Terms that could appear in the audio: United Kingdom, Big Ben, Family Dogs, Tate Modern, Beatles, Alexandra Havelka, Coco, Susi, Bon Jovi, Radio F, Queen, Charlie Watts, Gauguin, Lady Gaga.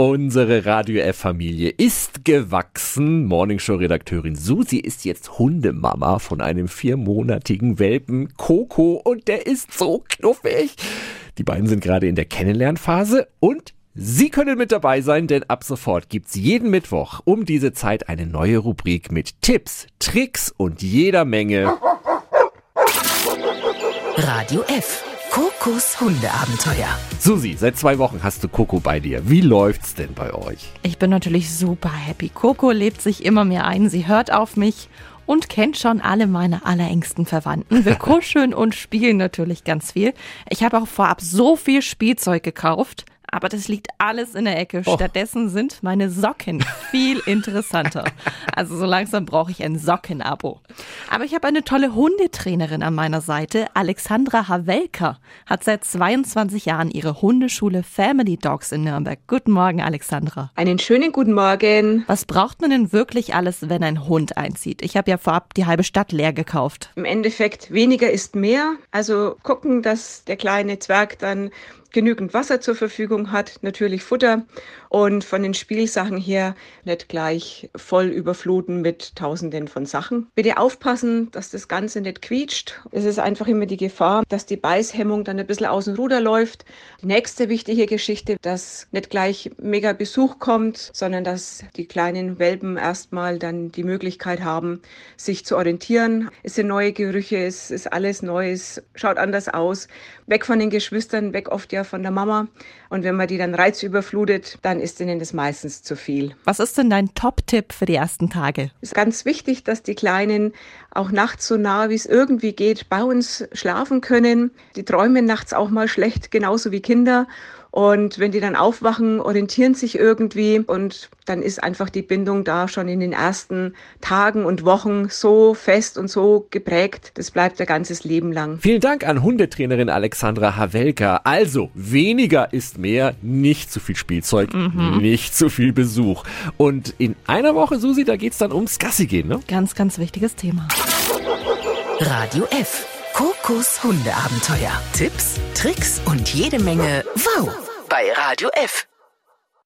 Unsere Radio F-Familie ist gewachsen. Morningshow-Redakteurin Susi ist jetzt Hundemama von einem 4-monatigen Welpen Coco und der ist so knuffig. Die beiden sind gerade in der Kennenlernphase und Sie können mit dabei sein, denn ab sofort gibt's jeden Mittwoch um diese Zeit eine neue Rubrik mit Tipps, Tricks und jeder Menge. Radio F. Kokos Hundeabenteuer. Susi, seit 2 Wochen hast du Coco bei dir. Wie läuft's denn bei euch? Ich bin natürlich super happy. Coco lebt sich immer mehr ein. Sie hört auf mich und kennt schon alle meine allerengsten Verwandten. Wir kuscheln und spielen natürlich ganz viel. Ich habe auch vorab so viel Spielzeug gekauft. Aber das liegt alles in der Ecke. Stattdessen sind meine Socken viel interessanter. Also so langsam brauche ich ein Socken-Abo. Aber ich habe eine tolle Hundetrainerin an meiner Seite. Alexandra Havelka hat seit 22 Jahren ihre Hundeschule Family Dogs in Nürnberg. Guten Morgen, Alexandra. Einen schönen guten Morgen. Was braucht man denn wirklich alles, wenn ein Hund einzieht? Ich habe ja vorab die halbe Stadt leer gekauft. Im Endeffekt weniger ist mehr. Also gucken, dass der kleine Zwerg dann genügend Wasser zur Verfügung hat, natürlich Futter und von den Spielsachen her nicht gleich voll überfluten mit Tausenden von Sachen. Bitte aufpassen, dass das Ganze nicht quietscht. Es ist einfach immer die Gefahr, dass die Beißhemmung dann ein bisschen aus dem Ruder läuft. Die nächste wichtige Geschichte, dass nicht gleich mega Besuch kommt, sondern dass die kleinen Welpen erstmal dann die Möglichkeit haben, sich zu orientieren. Es sind neue Gerüche, es ist alles Neues, schaut anders aus. Weg von den Geschwistern, weg oft von der Mama. Und wenn man die dann reizüberflutet, dann ist ihnen das meistens zu viel. Was ist denn dein Top-Tipp für die ersten Tage? Es ist ganz wichtig, dass die Kleinen auch nachts so nah, wie es irgendwie geht, bei uns schlafen können. Die träumen nachts auch mal schlecht, genauso wie Kinder. Und wenn die dann aufwachen, orientieren sich irgendwie und dann ist einfach die Bindung da schon in den ersten Tagen und Wochen so fest und so geprägt. Das bleibt ein ganzes Leben lang. Vielen Dank an Hundetrainerin Alexandra Havelka. Also, weniger ist mehr, nicht zu viel Spielzeug, nicht zu viel Besuch. Und in einer Woche, Susi, da geht's dann ums Gassi gehen, ne? Ganz, ganz wichtiges Thema. Radio F. Kokos Hundeabenteuer. Tipps, Tricks und jede Menge Wow bei Radio F.